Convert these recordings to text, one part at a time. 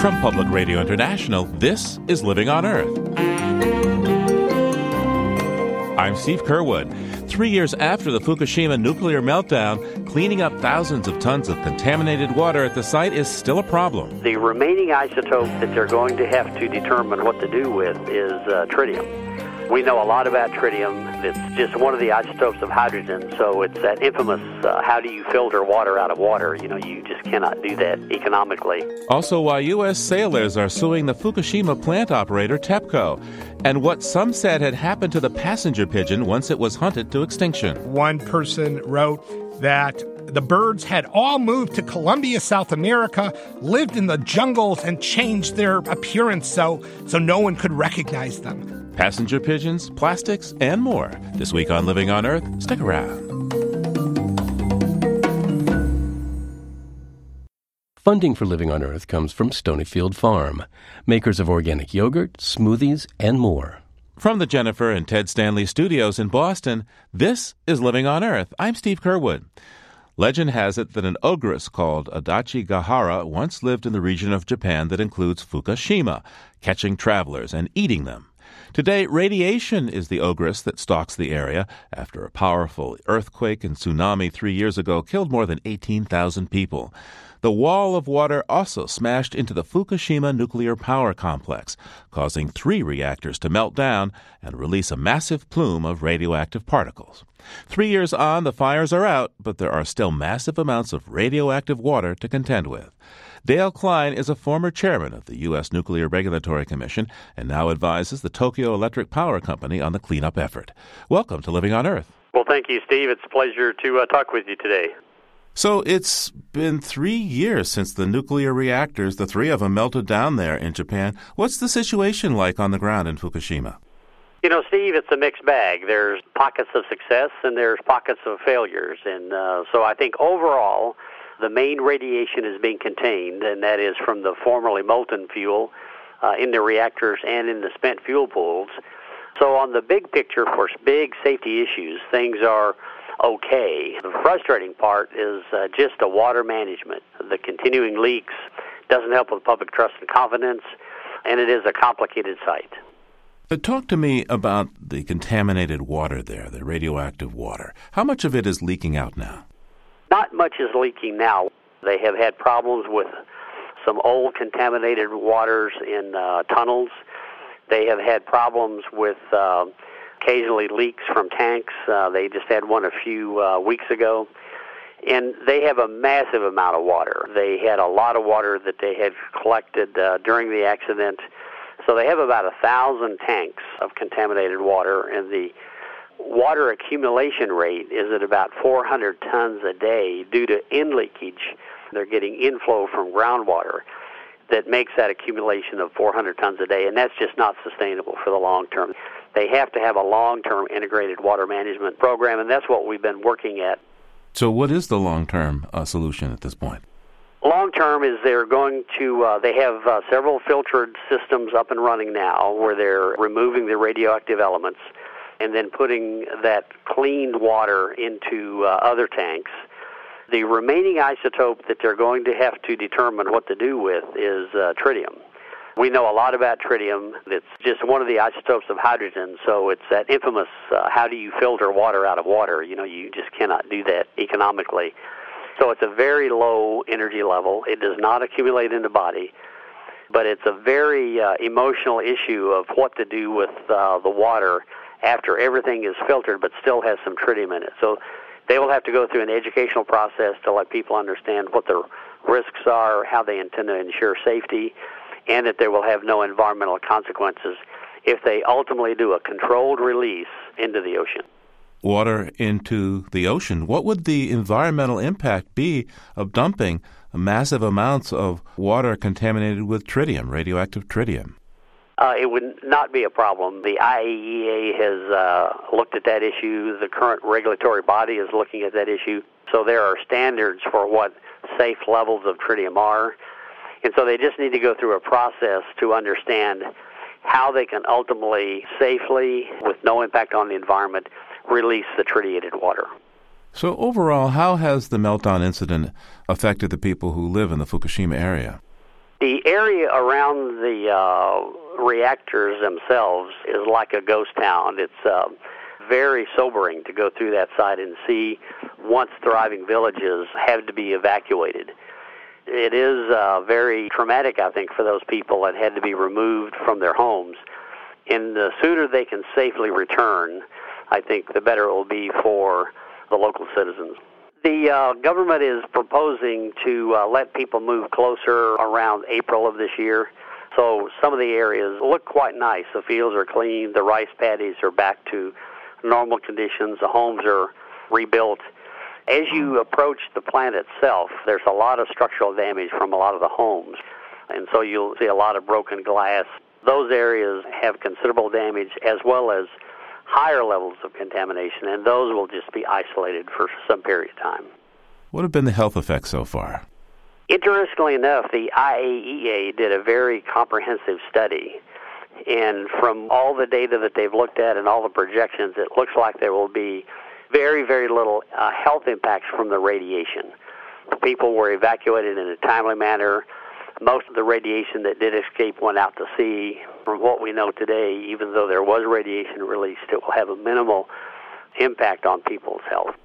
From Public Radio International, this is Living on Earth. I'm Steve Curwood. 3 years after the Fukushima nuclear meltdown, cleaning up thousands of tons of contaminated water at the site is still a problem. The remaining isotope that they're going to have to determine what to do with is tritium. We know a lot about tritium. It's just one of the isotopes of hydrogen, so it's that infamous how do you filter water out of water? You know, you just cannot do that economically. Also, why U.S. sailors are suing the Fukushima plant operator TEPCO, and what some said had happened to the passenger pigeon once it was hunted to extinction. One person wrote that the birds had all moved to Colombia, South America, lived in the jungles, and changed their appearance so no one could recognize them. Passenger pigeons, plastics, and more. This week on Living on Earth, stick around. Funding for Living on Earth comes from Stonyfield Farm, makers of organic yogurt, smoothies, and more. From the Jennifer and Ted Stanley studios in Boston, this is Living on Earth. I'm Steve Curwood. Legend has it that an ogress called Adachi Gahara once lived in the region of Japan that includes Fukushima, catching travelers and eating them. Today, radiation is the ogress that stalks the area after a powerful earthquake and tsunami 3 years ago killed more than 18,000 people. The wall of water also smashed into the Fukushima nuclear power complex, causing 3 reactors to melt down and release a massive plume of radioactive particles. 3 years on, the fires are out, but there are still massive amounts of radioactive water to contend with. Dale Klein is a former chairman of the U.S. Nuclear Regulatory Commission and now advises the Tokyo Electric Power Company on the cleanup effort. Welcome to Living on Earth. Well, thank you, Steve. It's a pleasure to talk with you today. So it's been 3 years since the nuclear reactors, the 3 of them, melted down there in Japan. What's the situation like on the ground in Fukushima? You know, Steve, it's a mixed bag. There's pockets of success and there's pockets of failures. And so I think overall, the main radiation is being contained, and that is from the formerly molten fuel in the reactors and in the spent fuel pools. So on the big picture, for big safety issues, things are okay. The frustrating part is just the water management. The continuing leaks doesn't help with public trust and confidence, and it is a complicated site. But talk to me about the contaminated water there, the radioactive water. How much of it is leaking out now? Not much is leaking now. They have had problems with some old contaminated waters in tunnels. They have had problems with occasionally leaks from tanks. They just had one a few weeks ago. And they have a massive amount of water. They had a lot of water that they had collected during the accident. So they have about 1,000 tanks of contaminated water, and the water accumulation rate is at about 400 tons a day due to in leakage. They're getting inflow from groundwater that makes that accumulation of 400 tons a day, and that's just not sustainable for the long term. They have to have a long-term integrated water management program, and that's what we've been working at. So what is the long-term solution at this point? Long-term is they're going to, they have several filtered systems up and running now where they're removing the radioactive elements and then putting that cleaned water into other tanks. The remaining isotope that they're going to have to determine what to do with is tritium. We know a lot about tritium. It's just one of the isotopes of hydrogen, so it's that infamous how do you filter water out of water? You know, you just cannot do that economically. So it's a very low energy level. It does not accumulate in the body, but it's a very emotional issue of what to do with the water after everything is filtered but still has some tritium in it. So they will have to go through an educational process to let people understand what the risks are, how they intend to ensure safety, and that they will have no environmental consequences if they ultimately do a controlled release into the ocean. Water into the ocean. What would the environmental impact be of dumping massive amounts of water contaminated with tritium, radioactive tritium? It would not be a problem. The IAEA has looked at that issue. The current regulatory body is looking at that issue. So there are standards for what safe levels of tritium are. And so they just need to go through a process to understand how they can ultimately, safely, with no impact on the environment, release the tritiated water. So overall, how has the meltdown incident affected the people who live in the Fukushima area? The area around the reactors themselves is like a ghost town. It's very sobering to go through that site and see once thriving villages have to be evacuated. It is very traumatic, I think, for those people that had to be removed from their homes. And the sooner they can safely return, I think the better it will be for the local citizens. The government is proposing to let people move closer around April of this year. So some of the areas look quite nice. The fields are clean. The rice paddies are back to normal conditions. The homes are rebuilt. As you approach the plant itself, there's a lot of structural damage from a lot of the homes. And so you'll see a lot of broken glass. Those areas have considerable damage as well as higher levels of contamination, and those will just be isolated for some period of time. What have been the health effects so far? Interestingly enough, the IAEA did a very comprehensive study, and from all the data that they've looked at and all the projections, it looks like there will be very, very little health impacts from the radiation. People were evacuated in a timely manner. Most of the radiation that did escape went out to sea. From what we know today, even though there was radiation released, it will have a minimal impact on people's health.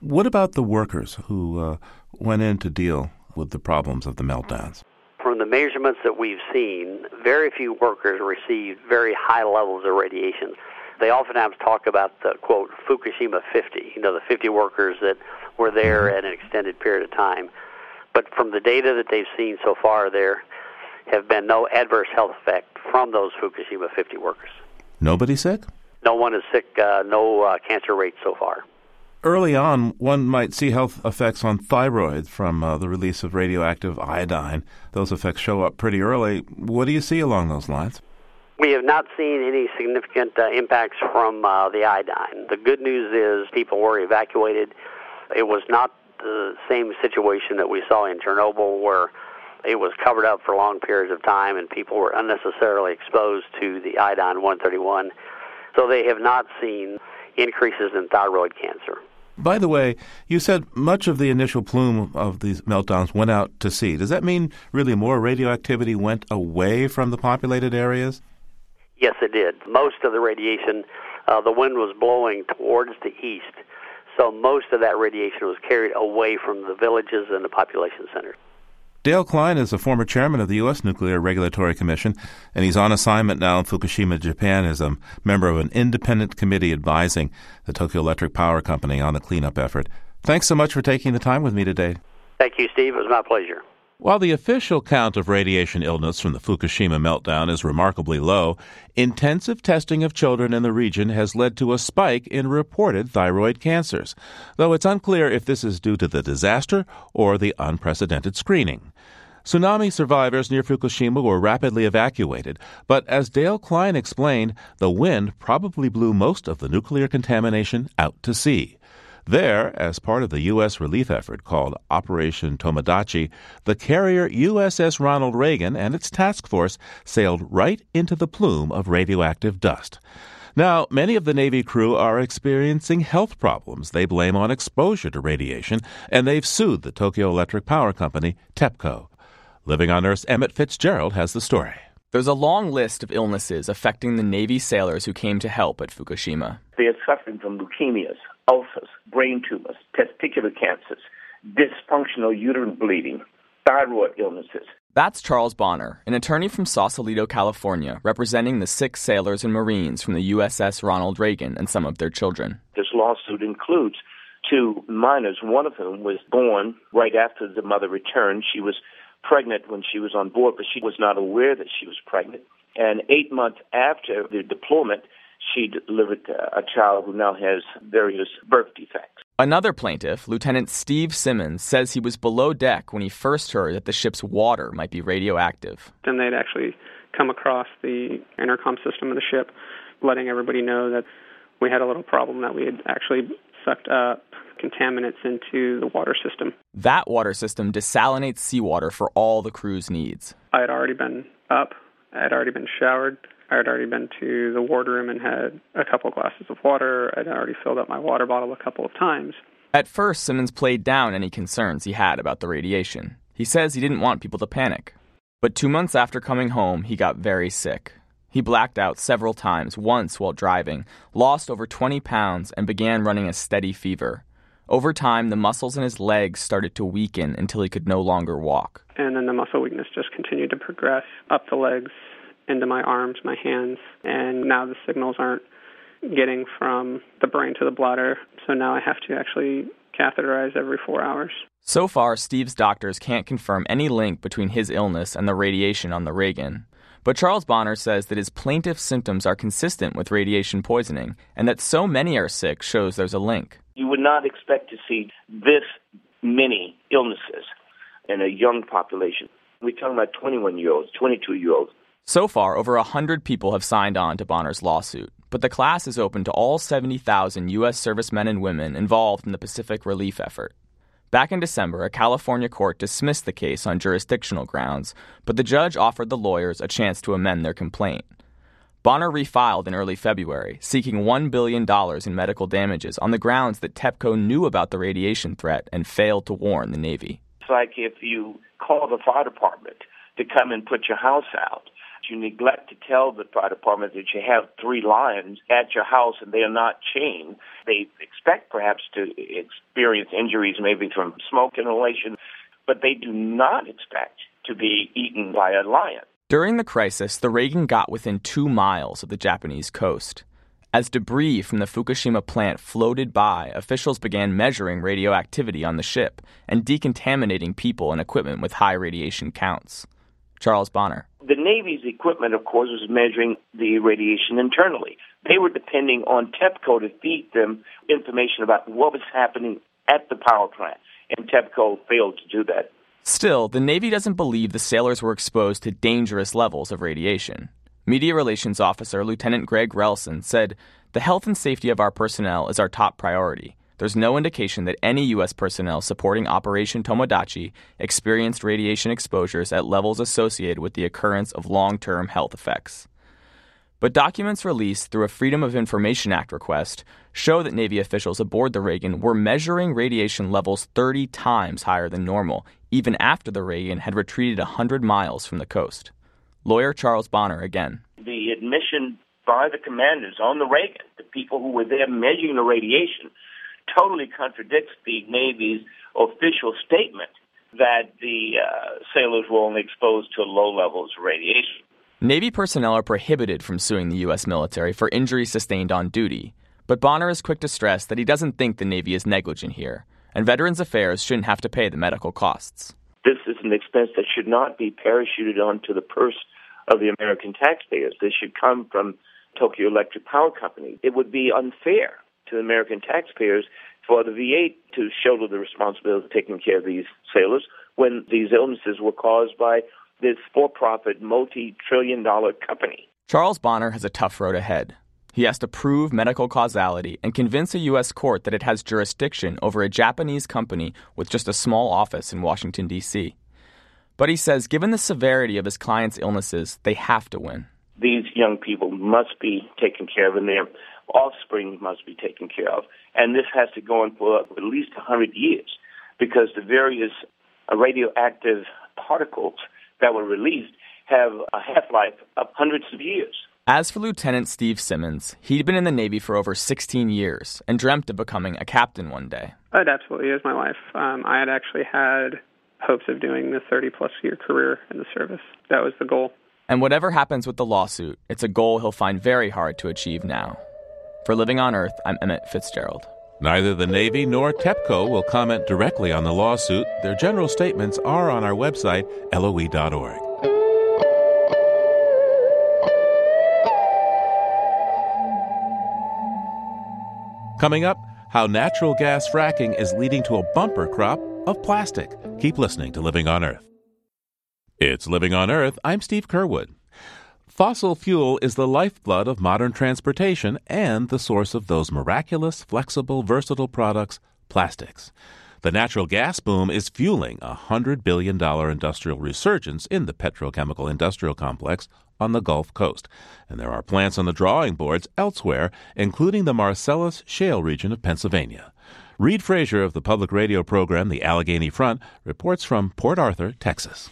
What about the workers who went in to deal with the problems of the meltdowns? From the measurements that we've seen, very few workers received very high levels of radiation. They oftentimes talk about the, quote, Fukushima 50, the 50 workers that were there at an extended period of time. But from the data that they've seen so far, there have been no adverse health effect from those Fukushima 50 workers. Nobody sick? No one is sick, no cancer rates so far. Early on, one might see health effects on thyroid from the release of radioactive iodine. Those effects show up pretty early. What do you see along those lines? We have not seen any significant impacts from the iodine. The good news is people were evacuated. It was not the same situation that we saw in Chernobyl where it was covered up for long periods of time and people were unnecessarily exposed to the iodine-131. So they have not seen increases in thyroid cancer. By the way, you said much of the initial plume of these meltdowns went out to sea. Does that mean really more radioactivity went away from the populated areas? Yes, it did. Most of the radiation, the wind was blowing towards the east. So most of that radiation was carried away from the villages and the population centers. Dale Klein is a former chairman of the U.S. Nuclear Regulatory Commission, and he's on assignment now in Fukushima, Japan, as a member of an independent committee advising the Tokyo Electric Power Company on the cleanup effort. Thanks so much for taking the time with me today. Thank you, Steve. It was my pleasure. While the official count of radiation illness from the Fukushima meltdown is remarkably low, intensive testing of children in the region has led to a spike in reported thyroid cancers, though it's unclear if this is due to the disaster or the unprecedented screening. Tsunami survivors near Fukushima were rapidly evacuated, but as Dale Klein explained, the wind probably blew most of the nuclear contamination out to sea. There, as part of the U.S. relief effort called Operation Tomodachi, the carrier USS Ronald Reagan and its task force sailed right into the plume of radioactive dust. Now, many of the Navy crew are experiencing health problems they blame on exposure to radiation, and they've sued the Tokyo Electric Power Company, TEPCO. Living on Earth's Emmett Fitzgerald has the story. There's a long list of illnesses affecting the Navy sailors who came to help at Fukushima. They are suffering from leukemias, ulcers, brain tumors, testicular cancers, dysfunctional uterine bleeding, thyroid illnesses. That's Charles Bonner, an attorney from Sausalito, California, representing the 6 sailors and Marines from the USS Ronald Reagan and some of their children. This lawsuit includes 2 minors, one of whom was born right after the mother returned. She was pregnant when she was on board, but she was not aware that she was pregnant. And 8 months after the deployment, she delivered a child who now has various birth defects. Another plaintiff, Lieutenant Steve Simmons, says he was below deck when he first heard that the ship's water might be radioactive. And they'd actually come across the intercom system of the ship, letting everybody know that we had a little problem, that we had actually sucked up contaminants into the water system. That water system desalinates seawater for all the crew's needs. I had already been up. I had already been showered. I had already been to the wardroom and had a couple glasses of water. I'd already filled up my water bottle a couple of times. At first, Simmons played down any concerns he had about the radiation. He says he didn't want people to panic. But 2 months after coming home, he got very sick. He blacked out several times, once while driving, lost over 20 pounds, and began running a steady fever. Over time, the muscles in his legs started to weaken until he could no longer walk. And then the muscle weakness just continued to progress up the legs, into my arms, my hands, and now the signals aren't getting from the brain to the bladder, so now I have to actually catheterize every 4 hours. So far, Steve's doctors can't confirm any link between his illness and the radiation on the Reagan. But Charles Bonner says that his plaintiff's symptoms are consistent with radiation poisoning, and that so many are sick shows there's a link. You would not expect to see this many illnesses in a young population. We're talking about 21-year-olds, 22-year-olds. So far, over 100 people have signed on to Bonner's lawsuit, but the class is open to all 70,000 U.S. servicemen and women involved in the Pacific relief effort. Back in December, a California court dismissed the case on jurisdictional grounds, but the judge offered the lawyers a chance to amend their complaint. Bonner refiled in early February, seeking $1 billion in medical damages on the grounds that TEPCO knew about the radiation threat and failed to warn the Navy. It's like if you call the fire department to come and put your house out, you neglect to tell the fire department that you have 3 lions at your house and they are not chained. They expect perhaps to experience injuries maybe from smoke inhalation, but they do not expect to be eaten by a lion. During the crisis, the Reagan got within 2 miles of the Japanese coast. As debris from the Fukushima plant floated by, officials began measuring radioactivity on the ship and decontaminating people and equipment with high radiation counts. Charles Bonner. The Navy's equipment, of course, was measuring the radiation internally. They were depending on TEPCO to feed them information about what was happening at the power plant, and TEPCO failed to do that. Still, the Navy doesn't believe the sailors were exposed to dangerous levels of radiation. Media Relations Officer Lieutenant Greg Relson said, "The health and safety of our personnel is our top priority. There's no indication that any U.S. personnel supporting Operation Tomodachi experienced radiation exposures at levels associated with the occurrence of long-term health effects." But documents released through a Freedom of Information Act request show that Navy officials aboard the Reagan were measuring radiation levels 30 times higher than normal, even after the Reagan had retreated 100 miles from the coast. Lawyer Charles Bonner again. The admission by the commanders on the Reagan, the people who were there measuring the radiation, totally contradicts the Navy's official statement that the sailors were only exposed to low levels of radiation. Navy personnel are prohibited from suing the U.S. military for injuries sustained on duty, but Bonner is quick to stress that he doesn't think the Navy is negligent here, and Veterans Affairs shouldn't have to pay the medical costs. This is an expense that should not be parachuted onto the purse of the American taxpayers. This should come from Tokyo Electric Power Company. It would be unfair to the American taxpayers for the VA to shoulder the responsibility of taking care of these sailors when these illnesses were caused by this for-profit, multi-trillion-dollar company. Charles Bonner has a tough road ahead. He has to prove medical causality and convince a U.S. court that it has jurisdiction over a Japanese company with just a small office in Washington, D.C. But he says given the severity of his clients' illnesses, they have to win. These young people must be taken care of, and their offspring must be taken care of. And this has to go on for at least 100 years because the various radioactive particles that were released have a half-life of hundreds of years. As for Lieutenant Steve Simmons, he'd been in the Navy for over 16 years and dreamt of becoming a captain one day. It absolutely is my life. I had actually had hopes of doing the 30-plus-year career in the service. That was the goal. And whatever happens with the lawsuit, it's a goal he'll find very hard to achieve now. For Living on Earth, I'm Emmett Fitzgerald. Neither the Navy nor TEPCO will comment directly on the lawsuit. Their general statements are on our website, LOE.org. Coming up, how natural gas fracking is leading to a bumper crop of plastic. Keep listening to Living on Earth. It's Living on Earth. I'm Steve Curwood. Fossil fuel is the lifeblood of modern transportation and the source of those miraculous, flexible, versatile products, plastics. The natural gas boom is fueling a $100 billion industrial resurgence in the petrochemical industrial complex on the Gulf Coast. And there are plants on the drawing boards elsewhere, including the Marcellus Shale region of Pennsylvania. Reed Fraser of the public radio program The Allegheny Front reports from Port Arthur, Texas.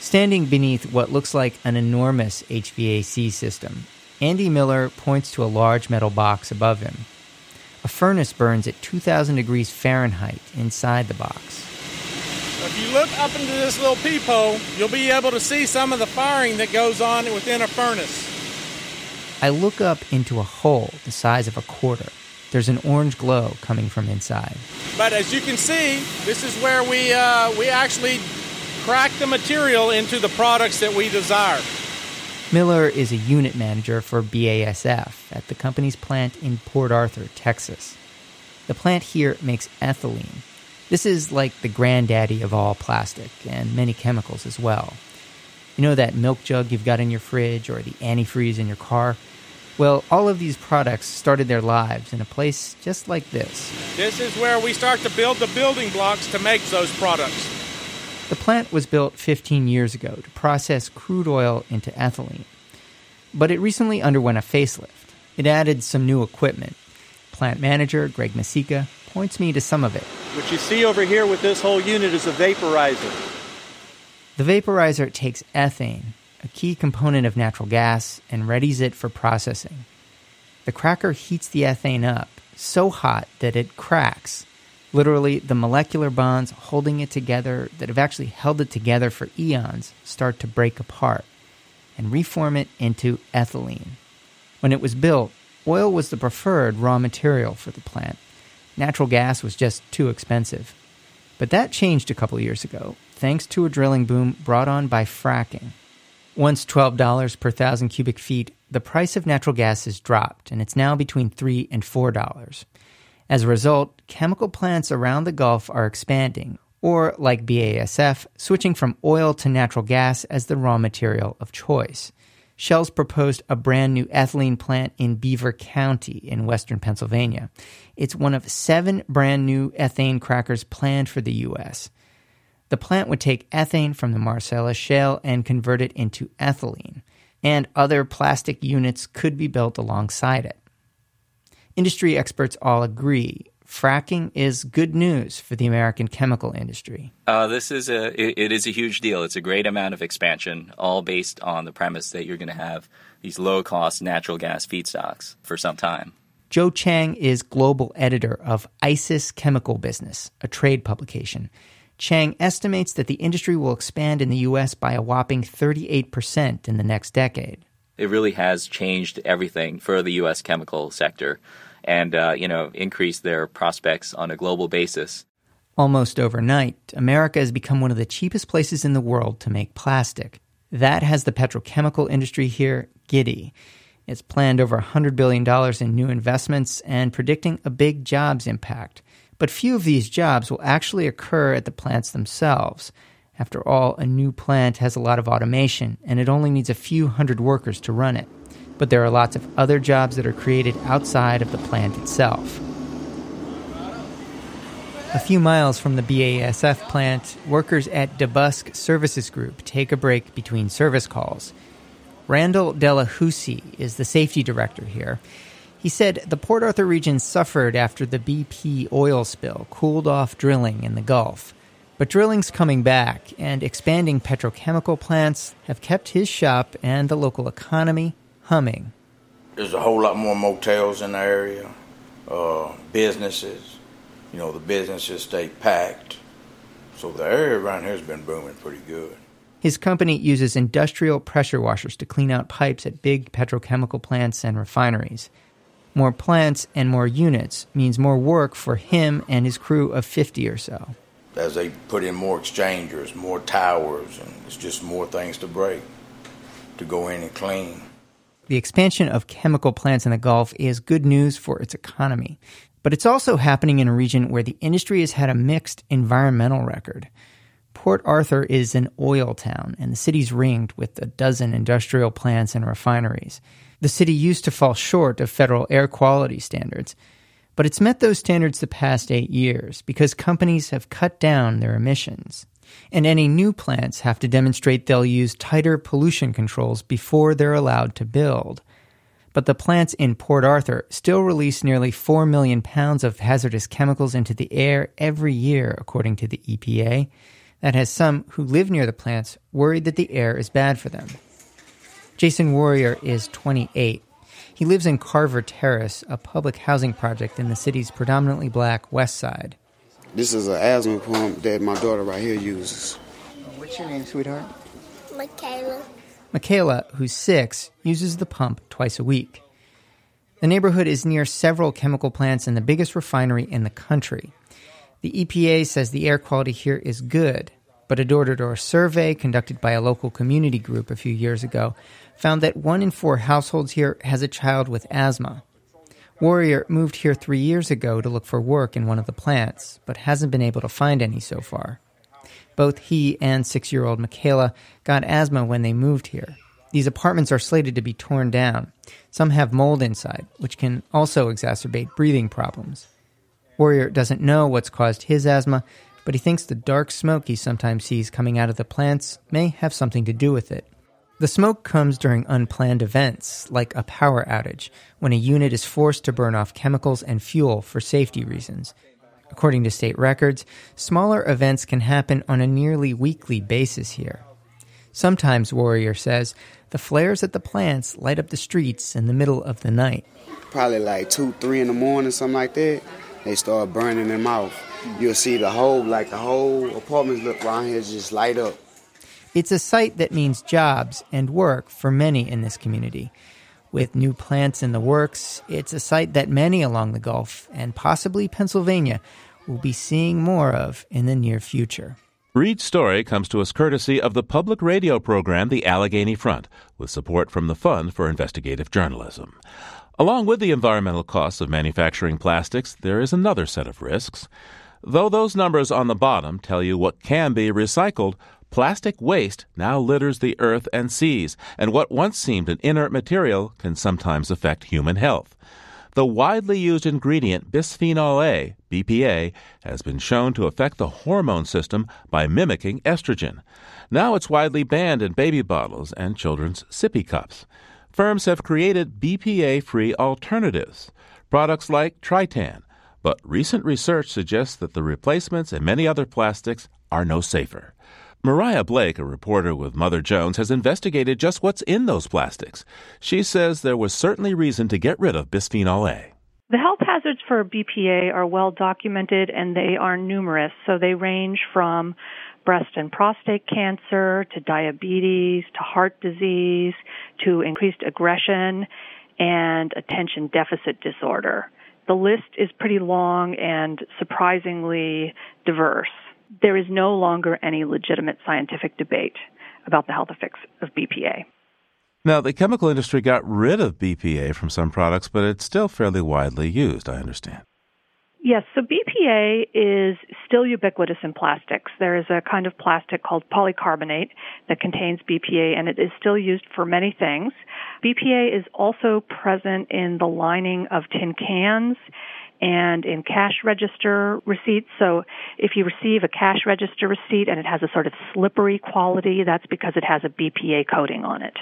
Standing beneath what looks like an enormous HVAC system, Andy Miller points to a large metal box above him. A furnace burns at 2,000 degrees Fahrenheit inside the box. If you look up into this little peephole, you'll be able to see some of the firing that goes on within a furnace. I look up into a hole the size of a quarter. There's an orange glow coming from inside. But as you can see, this is where we actually crack the material into the products that we desire. Miller is a unit manager for BASF at the company's plant in Port Arthur, Texas. The plant here makes ethylene. This is like the granddaddy of all plastic and many chemicals as well. You know that milk jug you've got in your fridge or the antifreeze in your car? Well, all of these products started their lives in a place just like this. This is where we start to build the building blocks to make those products. The plant was built 15 years ago to process crude oil into ethylene. But it recently underwent a facelift. It added some new equipment. Plant manager Greg Masica points me to some of it. What you see over here with this whole unit is a vaporizer. The vaporizer takes ethane, a key component of natural gas, and readies it for processing. The cracker heats the ethane up so hot that it cracks. Literally, the molecular bonds holding it together that have actually held it together for eons start to break apart and reform it into ethylene. When it was built, oil was the preferred raw material for the plant. Natural gas was just too expensive. But that changed a couple years ago, thanks to a drilling boom brought on by fracking. Once $12 per thousand cubic feet, the price of natural gas has dropped, and it's now between $3 and $4. As a result, chemical plants around the Gulf are expanding, or, like BASF, switching from oil to natural gas as the raw material of choice. Shell's proposed a brand new ethylene plant in Beaver County in western Pennsylvania. It's one of 7 brand new ethane crackers planned for the U.S. The plant would take ethane from the Marcellus Shale and convert it into ethylene, and other plastic units could be built alongside it. Industry experts all agree fracking is good news for the American chemical industry. It is a huge deal. It's a great amount of expansion, all based on the premise that you're going to have these low-cost natural gas feedstocks for some time. Joe Chang is global editor of ISIS Chemical Business, a trade publication. Chang estimates that the industry will expand in the U.S. by a whopping 38% in the next decade. It really has changed everything for the U.S. chemical sector and, increased their prospects on a global basis. Almost overnight, America has become one of the cheapest places in the world to make plastic. That has the petrochemical industry here giddy. It's planned over $100 billion in new investments and predicting a big jobs impact. But few of these jobs will actually occur at the plants themselves. After all, a new plant has a lot of automation, and it only needs a few hundred workers to run it. But there are lots of other jobs that are created outside of the plant itself. A few miles from the BASF plant, workers at DeBusk Services Group take a break between service calls. Randall Delahousie is the safety director here. He said the Port Arthur region suffered after the BP oil spill cooled off drilling in the Gulf. But drilling's coming back, and expanding petrochemical plants have kept his shop and the local economy humming. There's a whole lot more motels in the area, businesses. The businesses stay packed. So the area around here has been booming pretty good. His company uses industrial pressure washers to clean out pipes at big petrochemical plants and refineries. More plants and more units means more work for him and his crew of 50 or so. As they put in more exchangers, more towers, and it's just more things to break, to go in and clean. The expansion of chemical plants in the Gulf is good news for its economy. But it's also happening in a region where the industry has had a mixed environmental record. Port Arthur is an oil town, and the city's ringed with a dozen industrial plants and refineries. The city used to fall short of federal air quality standards, but it's met those standards the past 8 years because companies have cut down their emissions. And any new plants have to demonstrate they'll use tighter pollution controls before they're allowed to build. but the plants in Port Arthur still release nearly 4 million pounds of hazardous chemicals into the air every year, according to the EPA. That has some who live near the plants worried that the air is bad for them. Jason Warrior is 28. He lives in Carver Terrace, a public housing project in the city's predominantly black west side. This is an asthma pump that my daughter right here uses. What's your name, sweetheart? Michaela. Michaela, who's 6, uses the pump twice a week. The neighborhood is near several chemical plants and the biggest refinery in the country. The EPA says the air quality here is good, but a door-to-door survey conducted by a local community group a few years ago found that 1 in 4 households here has a child with asthma. Warrior moved here 3 years ago to look for work in one of the plants, but hasn't been able to find any so far. Both he and 6-year-old Michaela got asthma when they moved here. These apartments are slated to be torn down. Some have mold inside, which can also exacerbate breathing problems. Warrior doesn't know what's caused his asthma, but he thinks the dark smoke he sometimes sees coming out of the plants may have something to do with it. The smoke comes during unplanned events, like a power outage, when a unit is forced to burn off chemicals and fuel for safety reasons. According to state records, smaller events can happen on a nearly weekly basis here. Sometimes, Warrior says, the flares at the plants light up the streets in the middle of the night. Probably like 2, 3 in the morning, something like that, they start burning them off. You'll see the whole apartments look around here just light up. It's a site that means jobs and work for many in this community. With new plants in the works, it's a site that many along the Gulf, and possibly Pennsylvania, will be seeing more of in the near future. Reed's story comes to us courtesy of the public radio program The Allegheny Front, with support from the Fund for Investigative Journalism. Along with the environmental costs of manufacturing plastics, there is another set of risks. Though those numbers on the bottom tell you what can be recycled, plastic waste now litters the earth and seas, and what once seemed an inert material can sometimes affect human health. The widely used ingredient bisphenol A, BPA, has been shown to affect the hormone system by mimicking estrogen. Now it's widely banned in baby bottles and children's sippy cups. Firms have created BPA-free alternatives, products like Tritan, but recent research suggests that the replacements and many other plastics are no safer. Mariah Blake, a reporter with Mother Jones, has investigated just what's in those plastics. She says there was certainly reason to get rid of bisphenol A. The health hazards for BPA are well documented, and they are numerous. So they range from breast and prostate cancer to diabetes to heart disease to increased aggression and attention deficit disorder. The list is pretty long and surprisingly diverse. There is no longer any legitimate scientific debate about the health effects of BPA. Now, the chemical industry got rid of BPA from some products, but it's still fairly widely used, I understand. Yes, so BPA is still ubiquitous in plastics. There is a kind of plastic called polycarbonate that contains BPA, and it is still used for many things. BPA is also present in the lining of tin cans and in cash register receipts. So if you receive a cash register receipt and it has a sort of slippery quality, that's because it has a BPA coating on it.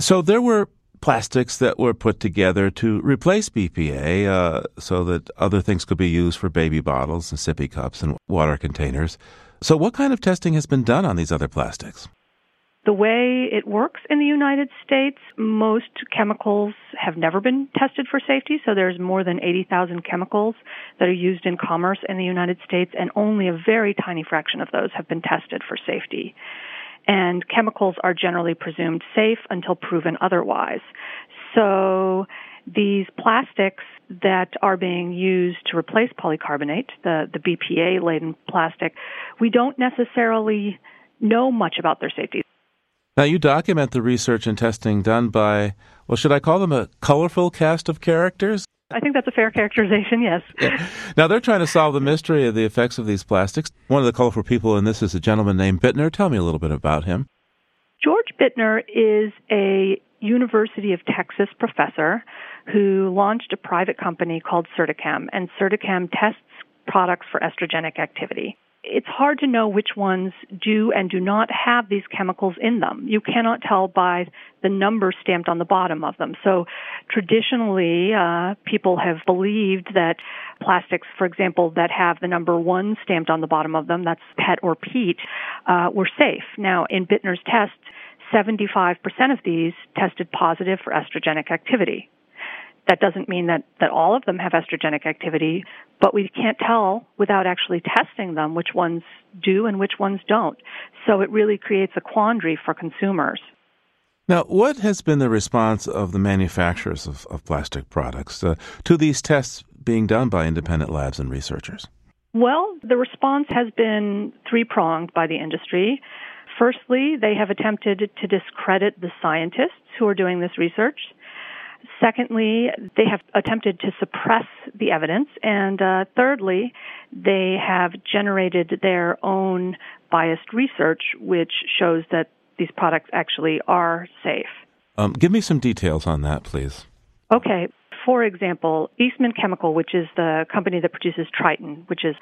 So there were plastics that were put together to replace BPA so that other things could be used for baby bottles and sippy cups and water containers. So what kind of testing has been done on these other plastics? The way it works in the United States, most chemicals have never been tested for safety, so there's more than 80,000 chemicals that are used in commerce in the United States, and only a very tiny fraction of those have been tested for safety. And chemicals are generally presumed safe until proven otherwise. So these plastics that are being used to replace polycarbonate, the BPA-laden plastic, we don't necessarily know much about their safety. Now, you document the research and testing done by, well, should I call them a colorful cast of characters? I think that's a fair characterization, yes. Yeah. Now, they're trying to solve the mystery of the effects of these plastics. One of the colorful people in this is a gentleman named Bittner. Tell me a little bit about him. George Bittner is a University of Texas professor who launched a private company called Certicam, and Certicam tests products for estrogenic activity. it's hard to know which ones do and do not have these chemicals in them. You cannot tell by the number stamped on the bottom of them. So traditionally, people have believed that plastics, for example, that have the number 1 stamped on the bottom of them, that's PET or PET, were safe. Now, in Bittner's test, 75% of these tested positive for estrogenic activity. That doesn't mean that all of them have estrogenic activity, but we can't tell without actually testing them which ones do and which ones don't. So it really creates a quandary for consumers. Now, what has been the response of the manufacturers of plastic products to these tests being done by independent labs and researchers? Well, the response has been three-pronged by the industry. Firstly, they have attempted to discredit the scientists who are doing this research. Secondly, they have attempted to suppress the evidence. And thirdly, they have generated their own biased research, which shows that these products actually are safe. Give me some details on that, please. Okay. For example, Eastman Chemical, which is the company that produces Tritan, which is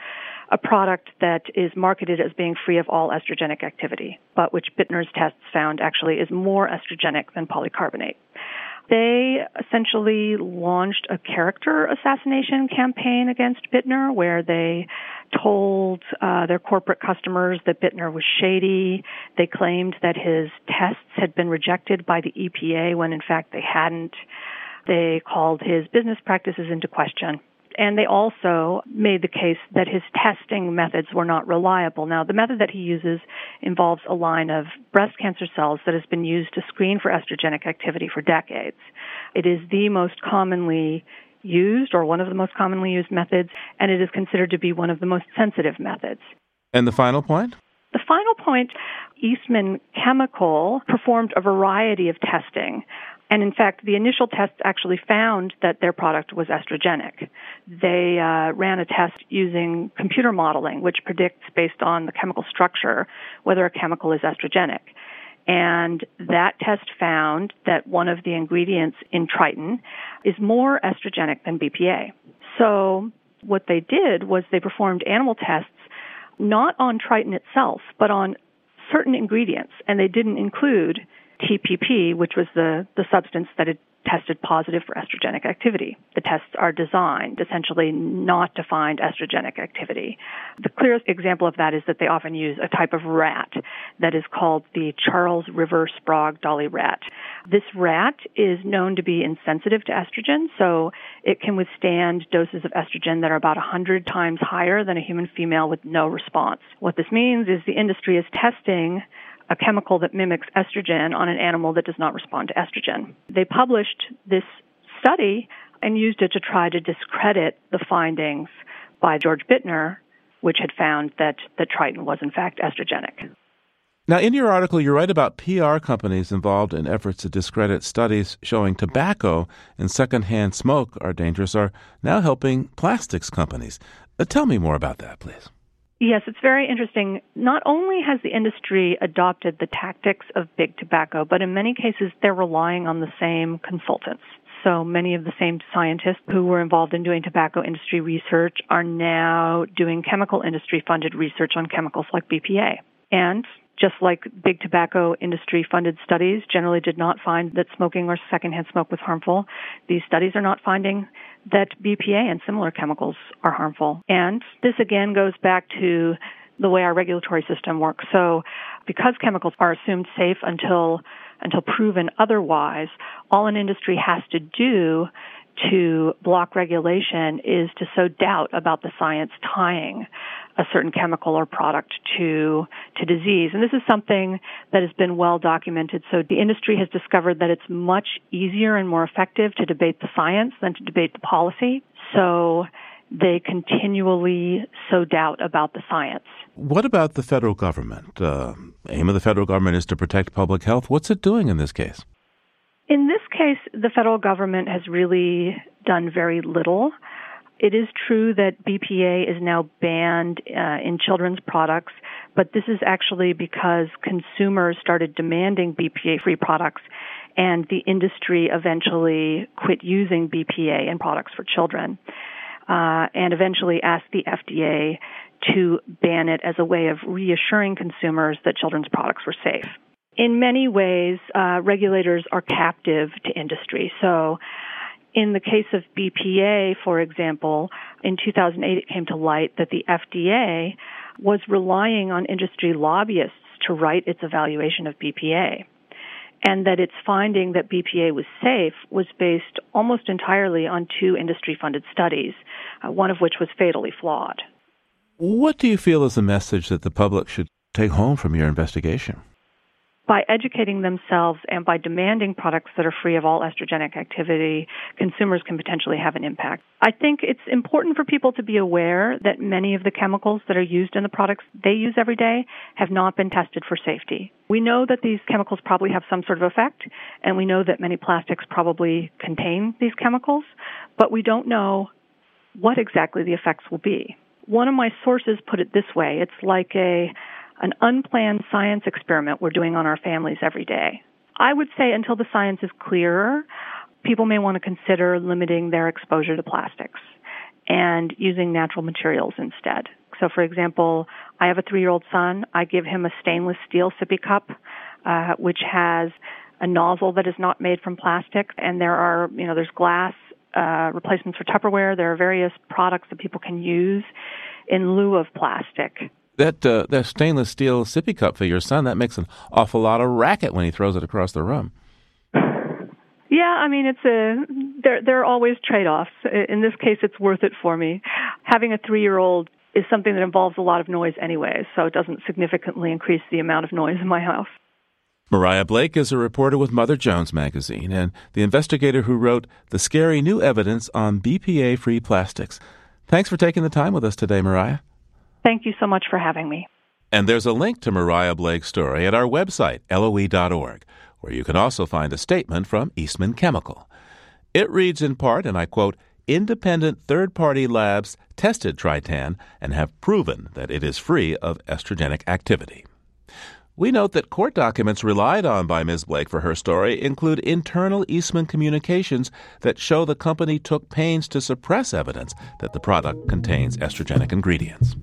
a product that is marketed as being free of all estrogenic activity, but which Bittner's tests found actually is more estrogenic than polycarbonate. They essentially launched a character assassination campaign against Bittner, where they told their corporate customers that Bittner was shady. They claimed that his tests had been rejected by the EPA when, in fact, they hadn't. They called his business practices into question. And they also made the case that his testing methods were not reliable. Now, the method that he uses involves a line of breast cancer cells that has been used to screen for estrogenic activity for decades. It is the most commonly used, or one of the most commonly used methods, and it is considered to be one of the most sensitive methods. And the final point? The final point, Eastman Chemical performed a variety of testing. And in fact, the initial tests actually found that their product was estrogenic. They ran a test using computer modeling, which predicts based on the chemical structure whether a chemical is estrogenic. And that test found that one of the ingredients in Tritan is more estrogenic than BPA. So what they did was they performed animal tests not on Tritan itself, but on certain ingredients, and they didn't include TPP, which was the substance that had tested positive for estrogenic activity. The tests are designed essentially not to find estrogenic activity. The clearest example of that is that they often use a type of rat that is called the Charles River Sprague Dolly rat. This rat is known to be insensitive to estrogen, so it can withstand doses of estrogen that are about 100 times higher than a human female with no response. What this means is the industry is testing a chemical that mimics estrogen on an animal that does not respond to estrogen. They published this study and used it to try to discredit the findings by George Bittner, which had found that the Tritan was in fact estrogenic. Now, in your article, you write about PR companies involved in efforts to discredit studies showing tobacco and secondhand smoke are dangerous are now helping plastics companies. Tell me more about that, please. Yes, it's very interesting. Not only has the industry adopted the tactics of big tobacco, but in many cases they're relying on the same consultants. So many of the same scientists who were involved in doing tobacco industry research are now doing chemical industry-funded research on chemicals like BPA. And just like big tobacco industry-funded studies generally did not find that smoking or secondhand smoke was harmful, these studies are not finding that BPA and similar chemicals are harmful. And this again goes back to the way our regulatory system works. So because chemicals are assumed safe until proven otherwise, all an industry has to do to block regulation is to sow doubt about the science tying a certain chemical or product to disease. And this is something that has been well documented. So the industry has discovered that it's much easier and more effective to debate the science than to debate the policy. So they continually sow doubt about the science. What about the federal government? The aim of the federal government is to protect public health. What's it doing in this case? In this case, the federal government has really done very little. It is true that BPA is now banned in children's products, but this is actually because consumers started demanding BPA-free products, and the industry eventually quit using BPA in products for children, and eventually asked the FDA to ban it as a way of reassuring consumers that children's products were safe. In many ways, regulators are captive to industry. So in the case of BPA, for example, in 2008 it came to light that the FDA was relying on industry lobbyists to write its evaluation of BPA, and that its finding that BPA was safe was based almost entirely on two industry-funded studies, one of which was fatally flawed. What do you feel is the message that the public should take home from your investigation? By educating themselves and by demanding products that are free of all estrogenic activity, consumers can potentially have an impact. I think it's important for people to be aware that many of the chemicals that are used in the products they use every day have not been tested for safety. We know that these chemicals probably have some sort of effect, and we know that many plastics probably contain these chemicals, but we don't know what exactly the effects will be. One of my sources put it this way. It's like an unplanned science experiment we're doing on our families every day. I would say until the science is clearer, people may want to consider limiting their exposure to plastics and using natural materials instead. So, for example, I have a 3-year-old son. I give him a stainless steel sippy cup, which has a nozzle that is not made from plastic, and there are, there's glass replacements for Tupperware. There are various products that people can use in lieu of plastic. That stainless steel sippy cup for your son, that makes an awful lot of racket when he throws it across the room. Yeah, there are always trade-offs. In this case, it's worth it for me. Having a 3-year-old is something that involves a lot of noise anyway, so it doesn't significantly increase the amount of noise in my house. Mariah Blake is a reporter with Mother Jones magazine and the investigator who wrote The Scary New Evidence on BPA-Free Plastics. Thanks for taking the time with us today, Mariah. Thank you so much for having me. And there's a link to Mariah Blake's story at our website, LOE.org, where you can also find a statement from Eastman Chemical. It reads in part, and I quote, "Independent third-party labs tested Tritan and have proven that it is free of estrogenic activity." We note that court documents relied on by Ms. Blake for her story include internal Eastman communications that show the company took pains to suppress evidence that the product contains estrogenic ingredients.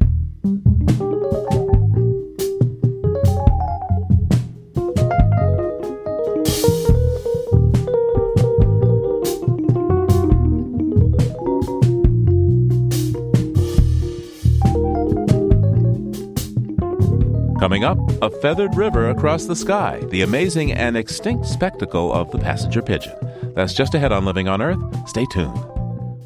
Coming up, A Feathered River Across the Sky, the amazing and extinct spectacle of the passenger pigeon. That's just ahead on Living on Earth. Stay tuned.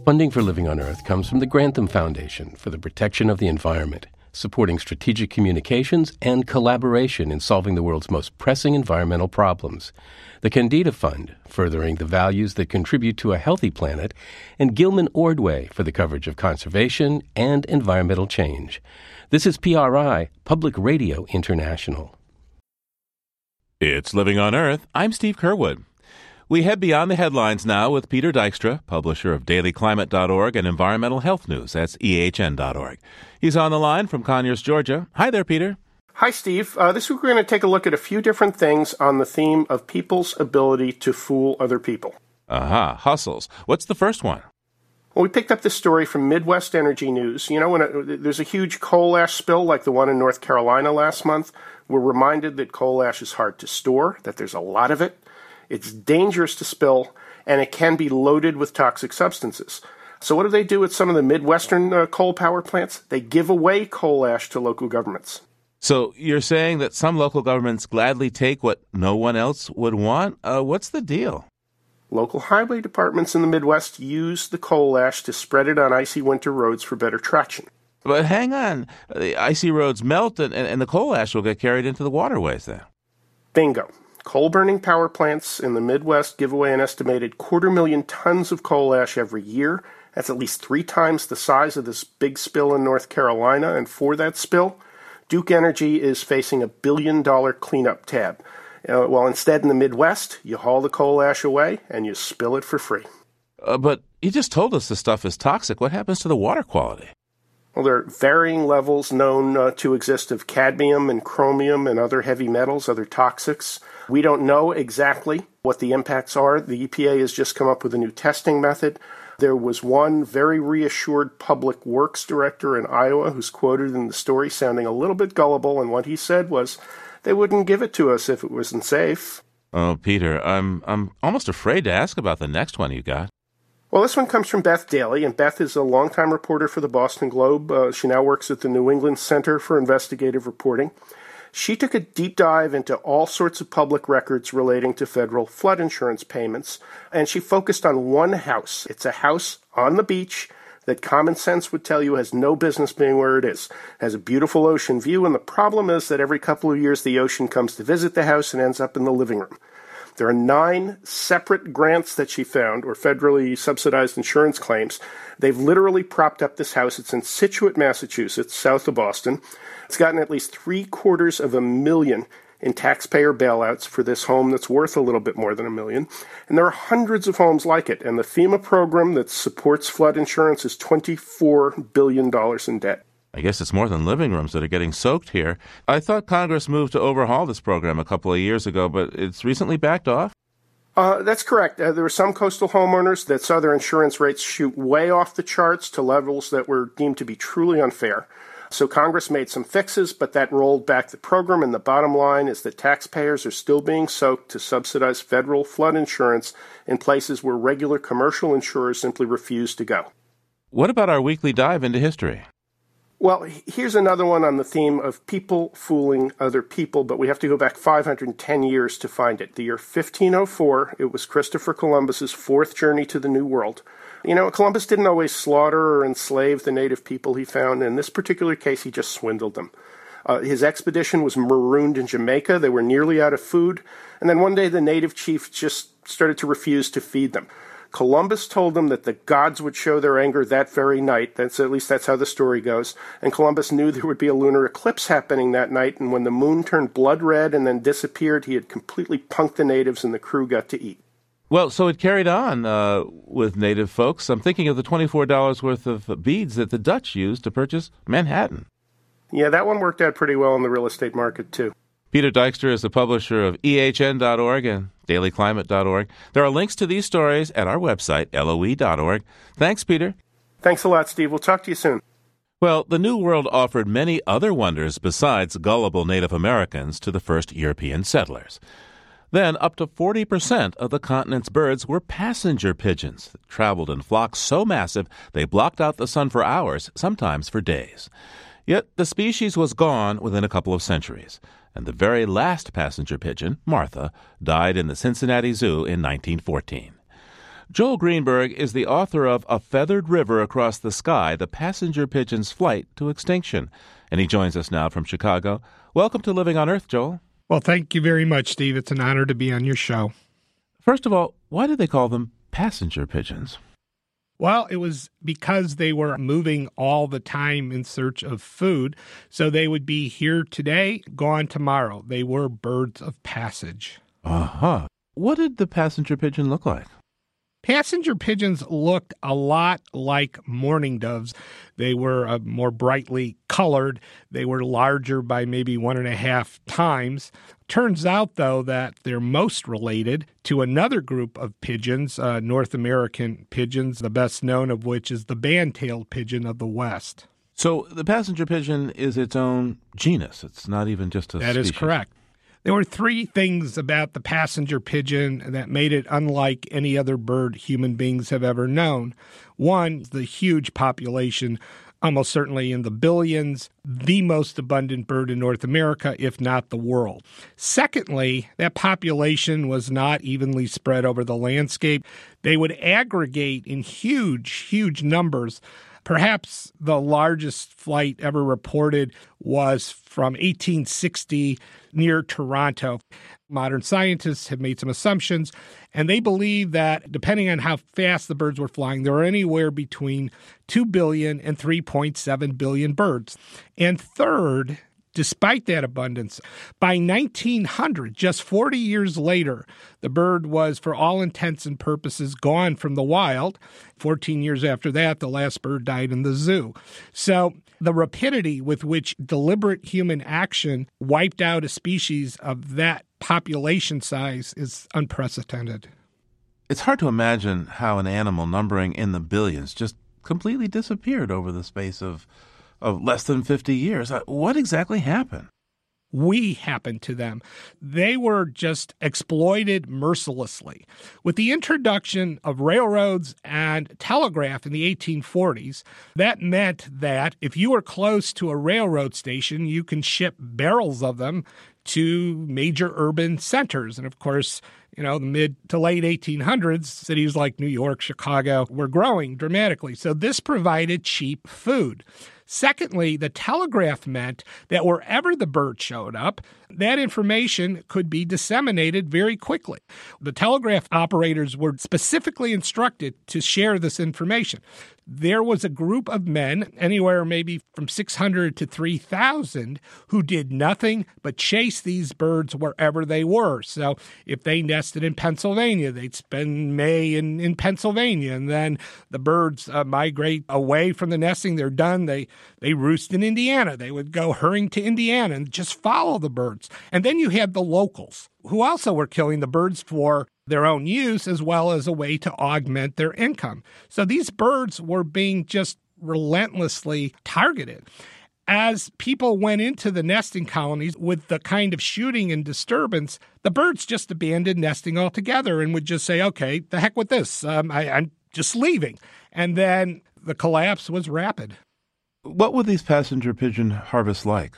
Funding for Living on Earth comes from the Grantham Foundation for the Protection of the Environment, supporting strategic communications and collaboration in solving the world's most pressing environmental problems. The Candida Fund, furthering the values that contribute to a healthy planet, and Gilman Ordway for the coverage of conservation and environmental change. This is PRI, Public Radio International. It's Living on Earth. I'm Steve Curwood. We head beyond the headlines now with Peter Dykstra, publisher of dailyclimate.org and environmental health news. That's ehn.org. He's on the line from Conyers, Georgia. Hi there, Peter. Hi, Steve. This week we're going to take a look at a few different things on the theme of people's ability to fool other people. Aha, hustles. What's the first one? Well, we picked up this story from Midwest Energy News. When there's a huge coal ash spill like the one in North Carolina last month, we're reminded that coal ash is hard to store, that there's a lot of it, it's dangerous to spill, and it can be loaded with toxic substances. So what do they do at some of the Midwestern coal power plants? They give away coal ash to local governments. So you're saying that some local governments gladly take what no one else would want? What's the deal? Local highway departments in the Midwest use the coal ash to spread it on icy winter roads for better traction. But hang on. The icy roads melt and the coal ash will get carried into the waterways then. Bingo. Coal-burning power plants in the Midwest give away an estimated 250,000 tons of coal ash every year. That's at least 3 times the size of this big spill in North Carolina. And for that spill, Duke Energy is facing a $1 billion cleanup tab. Well, instead, in the Midwest, you haul the coal ash away and you spill it for free. But you just told us this stuff is toxic. What happens to the water quality? Well, there are varying levels known to exist of cadmium and chromium and other heavy metals, other toxics. We don't know exactly what the impacts are. The EPA has just come up with a new testing method. There was one very reassured public works director in Iowa who's quoted in the story sounding a little bit gullible, and what he said was, they wouldn't give it to us if it wasn't safe. Oh, Peter, I'm almost afraid to ask about the next one you got. Well, this one comes from Beth Daly, and Beth is a longtime reporter for the Boston Globe. She now works at the New England Center for Investigative Reporting. She took a deep dive into all sorts of public records relating to federal flood insurance payments, and she focused on one house. It's a house on the beach that common sense would tell you has no business being where it is. It has a beautiful ocean view, and the problem is that every couple of years the ocean comes to visit the house and ends up in the living room. There are 9 separate grants that she found, or federally subsidized insurance claims. They've literally propped up this house. It's in Scituate, Massachusetts, south of Boston. It's gotten at least $750,000 in taxpayer bailouts for this home that's worth a little bit more than $1 million. And there are hundreds of homes like it. And the FEMA program that supports flood insurance is $24 billion in debt. I guess it's more than living rooms that are getting soaked here. I thought Congress moved to overhaul this program a couple of years ago, but it's recently backed off? That's correct. There were some coastal homeowners that saw their insurance rates shoot way off the charts to levels that were deemed to be truly unfair. So Congress made some fixes, but that rolled back the program, and the bottom line is that taxpayers are still being soaked to subsidize federal flood insurance in places where regular commercial insurers simply refuse to go. What about our weekly dive into history? Well, here's another one on the theme of people fooling other people, but we have to go back 510 years to find it. The year 1504, it was Christopher Columbus's 4th journey to the New World. You know, Columbus didn't always slaughter or enslave the native people he found. In this particular case, he just swindled them. His expedition was marooned in Jamaica. They were nearly out of food. And then one day, the native chief just started to refuse to feed them. Columbus told them that the gods would show their anger that very night. At least that's how the story goes. And Columbus knew there would be a lunar eclipse happening that night. And when the moon turned blood red and then disappeared, he had completely punked the natives and the crew got to eat. Well, so it carried on with native folks. I'm thinking of the $24 worth of beads that the Dutch used to purchase Manhattan. Yeah, that one worked out pretty well in the real estate market, too. Peter Dykstra is the publisher of EHN.org and dailyclimate.org. There are links to these stories at our website, LOE.org. Thanks, Peter. Thanks a lot, Steve. We'll talk to you soon. Well, the New World offered many other wonders besides gullible Native Americans to the first European settlers. Then up to 40% of the continent's birds were passenger pigeons that traveled in flocks so massive they blocked out the sun for hours, sometimes for days. Yet the species was gone within a couple of centuries, and the very last passenger pigeon, Martha, died in the Cincinnati Zoo in 1914. Joel Greenberg is the author of A Feathered River Across the Sky, The Passenger Pigeon's Flight to Extinction, and he joins us now from Chicago. Welcome to Living on Earth, Joel. Well, thank you very much, Steve. It's an honor to be on your show. First of all, why did they call them passenger pigeons? Well, it was because they were moving all the time in search of food. So they would be here today, gone tomorrow. They were birds of passage. Uh-huh. What did the passenger pigeon look like? Passenger pigeons looked a lot like mourning doves. They were more brightly colored. They were larger by maybe 1.5 times. Turns out, though, that they're most related to another group of pigeons, North American pigeons, the best known of which is the band-tailed pigeon of the West. So the passenger pigeon is its own genus. It's not even just a species. That is correct. There were 3 things about the passenger pigeon that made it unlike any other bird human beings have ever known. One, the huge population, almost certainly in the billions, the most abundant bird in North America, if not the world. Secondly, that population was not evenly spread over the landscape. They would aggregate in huge, huge numbers. Perhaps the largest flight ever reported was from 1860 near Toronto. Modern scientists have made some assumptions, and they believe that depending on how fast the birds were flying, there were anywhere between 2 billion and 3.7 billion birds. And third, despite that abundance, by 1900, just 40 years later, the bird was, for all intents and purposes, gone from the wild. 14 years after that, the last bird died in the zoo. So the rapidity with which deliberate human action wiped out a species of that population size is unprecedented. It's hard to imagine how an animal numbering in the billions just completely disappeared over the space of less than 50 years. What exactly happened? We happened to them. They were just exploited mercilessly. With the introduction of railroads and telegraph in the 1840s, that meant that if you were close to a railroad station, you can ship barrels of them to major urban centers. And of course, you know, the mid to late 1800s, cities like New York, Chicago were growing dramatically. So this provided cheap food. Secondly, the telegraph meant that wherever the bird showed up, that information could be disseminated very quickly. The telegraph operators were specifically instructed to share this information. There was a group of men, anywhere maybe from 600 to 3,000, who did nothing but chase these birds wherever they were. So if they nested in Pennsylvania, they'd spend May in Pennsylvania, and then the birds migrate away from the nesting. They're done. They roost in Indiana. They would go hurrying to Indiana and just follow the birds. And then you had the locals, who also were killing the birds for their own use as well as a way to augment their income. So these birds were being just relentlessly targeted. As people went into the nesting colonies with the kind of shooting and disturbance, the birds just abandoned nesting altogether and would just say, okay, the heck with this. I'm just leaving. And then the collapse was rapid. What were these passenger pigeon harvests like?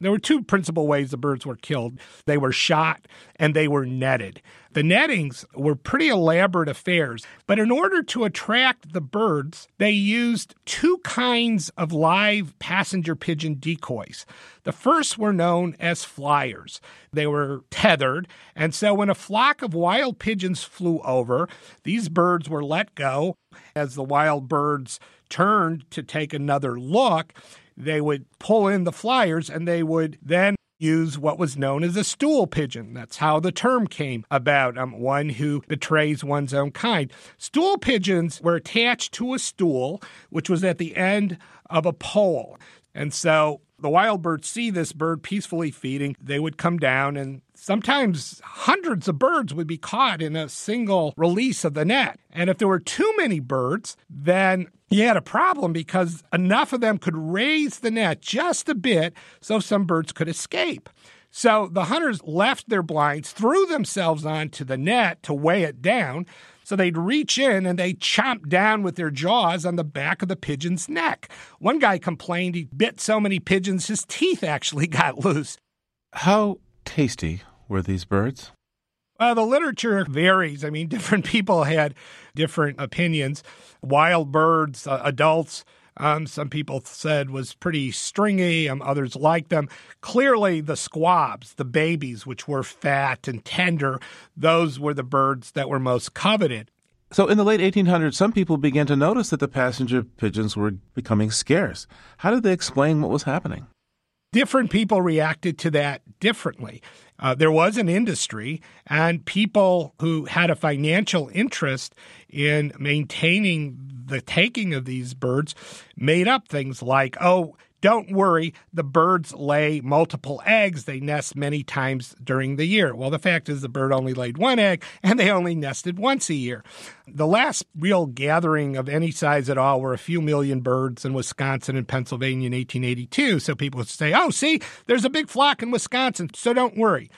There were two principal ways the birds were killed. They were shot and they were netted. The nettings were pretty elaborate affairs, but in order to attract the birds, they used two kinds of live passenger pigeon decoys. The first were known as flyers. They were tethered, and so when a flock of wild pigeons flew over, these birds were let go. As the wild birds turned to take another look, they would pull in the flyers, and they would then use what was known as a stool pigeon. That's how the term came about, one who betrays one's own kind. Stool pigeons were attached to a stool, which was at the end of a pole. And so the wild birds see this bird peacefully feeding. They would come down, and sometimes hundreds of birds would be caught in a single release of the net. And if there were too many birds, then you had a problem because enough of them could raise the net just a bit so some birds could escape. So the hunters left their blinds, threw themselves onto the net to weigh it down. So they'd reach in and they'd chomp down with their jaws on the back of the pigeon's neck. One guy complained he bit so many pigeons his teeth actually got loose. How tasty were these birds? The literature varies. I mean, different people had different opinions. Wild birds, adults, some people said was pretty stringy, others liked them. Clearly, the squabs, the babies, which were fat and tender, those were the birds that were most coveted. So in the late 1800s, some people began to notice that the passenger pigeons were becoming scarce. How did they explain what was happening? Different people reacted to that differently. There was an industry, and people who had a financial interest in maintaining the taking of these birds made up things like, oh, don't worry, the birds lay multiple eggs. They nest many times during the year. Well, the fact is the bird only laid one egg, and they only nested once a year. The last real gathering of any size at all were a few million birds in Wisconsin and Pennsylvania in 1882. So people would say, oh, see, there's a big flock in Wisconsin, so don't worry.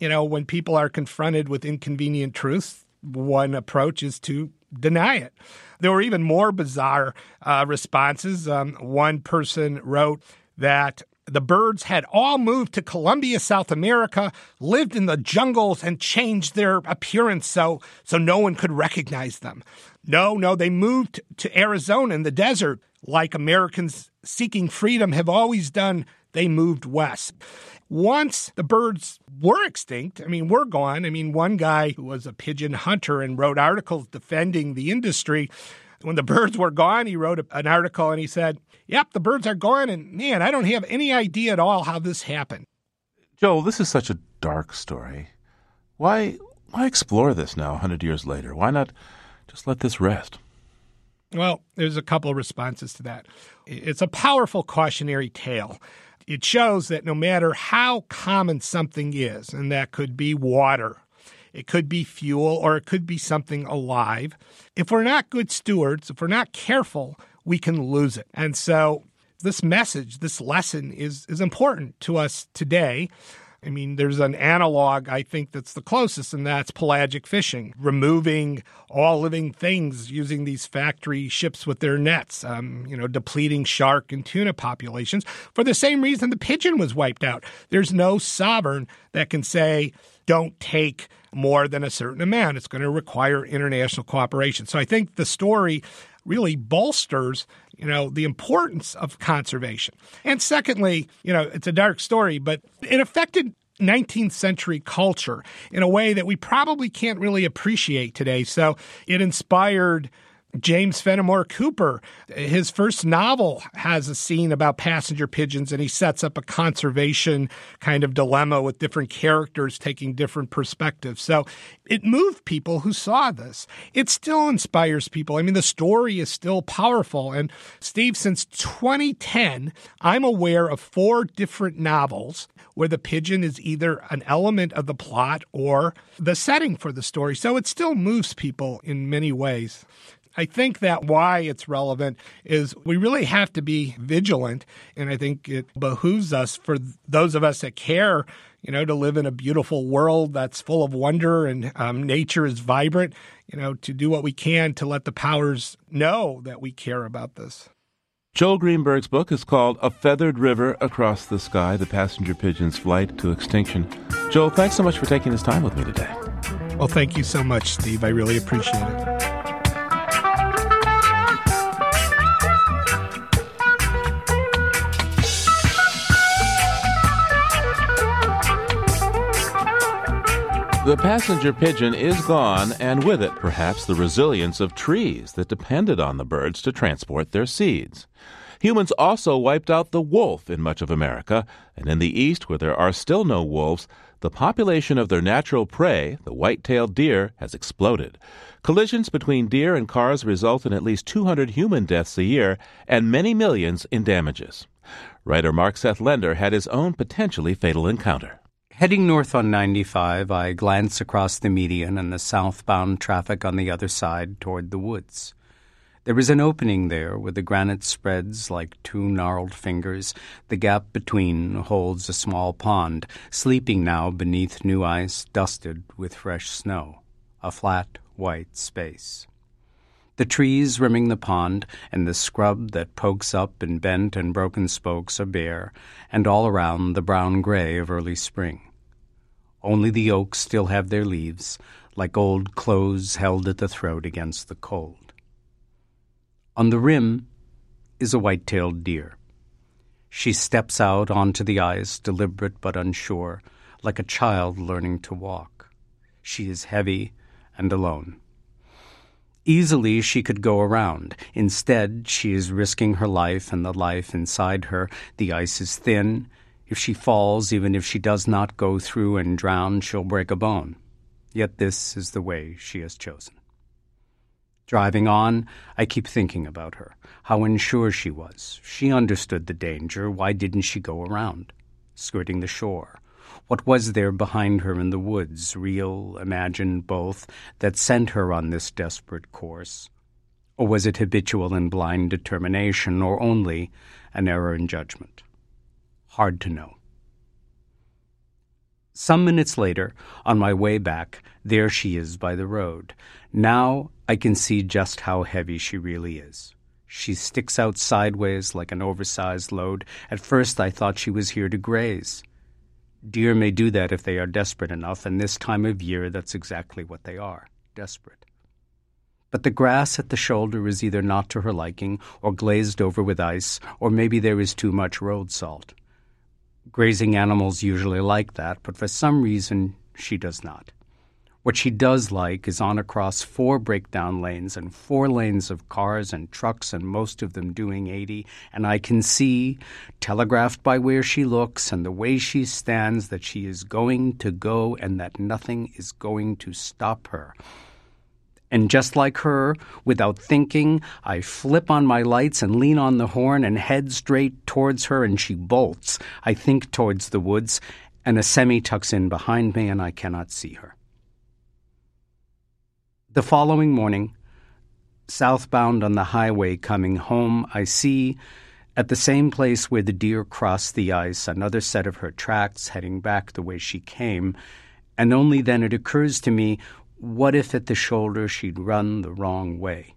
You know, when people are confronted with inconvenient truths, one approach is to deny it. There were even more bizarre responses. One person wrote that the birds had all moved to Colombia, South America, lived in the jungles, and changed their appearance so no one could recognize them. No, they moved to Arizona in the desert, like Americans seeking freedom have always done. They moved west. Once the birds were extinct, were gone. One guy who was a pigeon hunter and wrote articles defending the industry, when the birds were gone, he wrote an article and he said, yep, the birds are gone, and man, I don't have any idea at all how this happened. Joel, this is such a dark story. Why explore this now, 100 years later? Why not just let this rest? Well, there's a couple of responses to that. It's a powerful cautionary tale. It shows that no matter how common something is, and that could be water, It could be fuel, or it could be something alive. If we're not good stewards, if we're not careful, we can lose it. And so this message, this lesson is important to us today. I mean, there's an analog, I think, that's the closest, and that's pelagic fishing, removing all living things using these factory ships with their nets, depleting shark and tuna populations for the same reason the pigeon was wiped out. There's no sovereign that can say, don't take more than a certain amount. It's going to require international cooperation. So I think the story really bolsters, the importance of conservation. And secondly, it's a dark story, but it affected 19th century culture in a way that we probably can't really appreciate today. So it inspired James Fenimore Cooper. His first novel has a scene about passenger pigeons, and he sets up a conservation kind of dilemma with different characters taking different perspectives. So it moved people who saw this. It still inspires people. I mean, the story is still powerful. And Steve, since 2010, I'm aware of 4 different novels where the pigeon is either an element of the plot or the setting for the story. So it still moves people in many ways. I think that why it's relevant is we really have to be vigilant, and I think it behooves us, for those of us that care, to live in a beautiful world that's full of wonder and nature is vibrant, to do what we can to let the powers know that we care about this. Joel Greenberg's book is called A Feathered River Across the Sky, The Passenger Pigeon's Flight to Extinction. Joel, thanks so much for taking this time with me today. Well, thank you so much, Steve. I really appreciate it. The passenger pigeon is gone, and with it, perhaps, the resilience of trees that depended on the birds to transport their seeds. Humans also wiped out the wolf in much of America, and in the East, where there are still no wolves, the population of their natural prey, the white-tailed deer, has exploded. Collisions between deer and cars result in at least 200 human deaths a year and many millions in damages. Writer Mark Seth Lender had his own potentially fatal encounter. Heading north on 95, I glance across the median and the southbound traffic on the other side toward the woods. There is an opening there where the granite spreads like two gnarled fingers. The gap between holds a small pond, sleeping now beneath new ice dusted with fresh snow, a flat, white space. The trees rimming the pond and the scrub that pokes up in bent and broken spokes are bare, and all around the brown-gray of early spring. Only the oaks still have their leaves, like old clothes held at the throat against the cold. On the rim is a white-tailed deer. She steps out onto the ice, deliberate but unsure, like a child learning to walk. She is heavy and alone. Easily she could go around. Instead, she is risking her life and the life inside her. The ice is thin. If she falls, even if she does not go through and drown, she'll break a bone. Yet this is the way she has chosen. Driving on, I keep thinking about her, how unsure she was. She understood the danger. Why didn't she go around? Skirting the shore. What was there behind her in the woods, real, imagined, both, that sent her on this desperate course? Or was it habitual and blind determination, or only an error in judgment? Hard to know. Some minutes later, on my way back, there she is by the road. Now I can see just how heavy she really is. She sticks out sideways like an oversized load. At first I thought she was here to graze. Deer may do that if they are desperate enough, and this time of year that's exactly what they are, desperate. But the grass at the shoulder is either not to her liking, or glazed over with ice, or maybe there is too much road salt. Grazing animals usually like that, but for some reason she does not. What she does like is on across 4 breakdown lanes and 4 lanes of cars and trucks, and most of them doing 80, and I can see, telegraphed by where she looks and the way she stands, that she is going to go and that nothing is going to stop her. And just like her, without thinking, I flip on my lights and lean on the horn and head straight towards her, and she bolts. I think towards the woods, and a semi tucks in behind me, and I cannot see her. The following morning, southbound on the highway coming home, I see, at the same place where the deer crossed the ice, another set of her tracks heading back the way she came, and only then it occurs to me, what if at the shoulder she'd run the wrong way?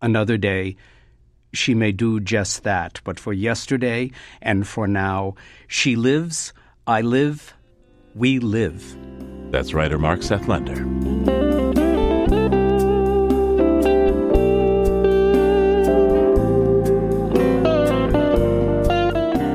Another day, she may do just that, but for yesterday and for now, she lives, I live, we live. That's writer Mark Seth Lender.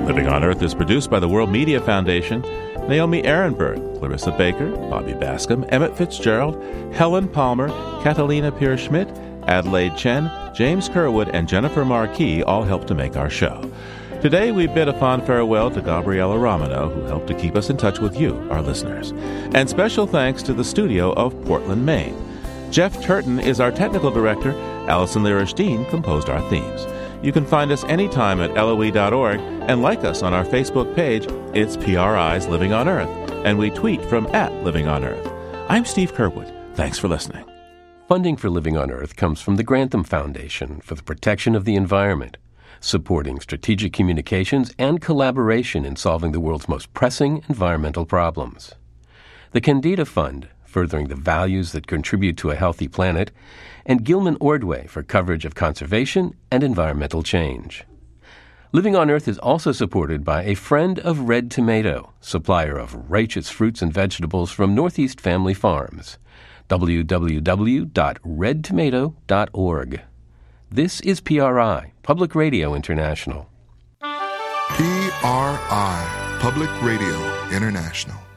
Living on Earth is produced by the World Media Foundation. Naomi Ehrenberg, Clarissa Baker, Bobby Bascom, Emmett Fitzgerald, Helen Palmer, Catalina Pierre-Schmidt, Adelaide Chen, James Curwood, and Jennifer Marquis all helped to make our show. Today we bid a fond farewell to Gabriella Romano, who helped to keep us in touch with you, our listeners. And special thanks to the studio of Portland, Maine. Jeff Turton is our technical director. Allison Lierstein composed our themes. You can find us anytime at LOE.org and like us on our Facebook page. It's PRI's Living on Earth, and we tweet from @Living on Earth. I'm Steve Curwood. Thanks for listening. Funding for Living on Earth comes from the Grantham Foundation for the Protection of the Environment, supporting strategic communications and collaboration in solving the world's most pressing environmental problems. The Candida Fund, furthering the values that contribute to a healthy planet, and Gilman Ordway for coverage of conservation and environmental change. Living on Earth is also supported by a friend of Red Tomato, supplier of righteous fruits and vegetables from Northeast Family Farms. www.redtomato.org. This is PRI, Public Radio International. PRI, Public Radio International.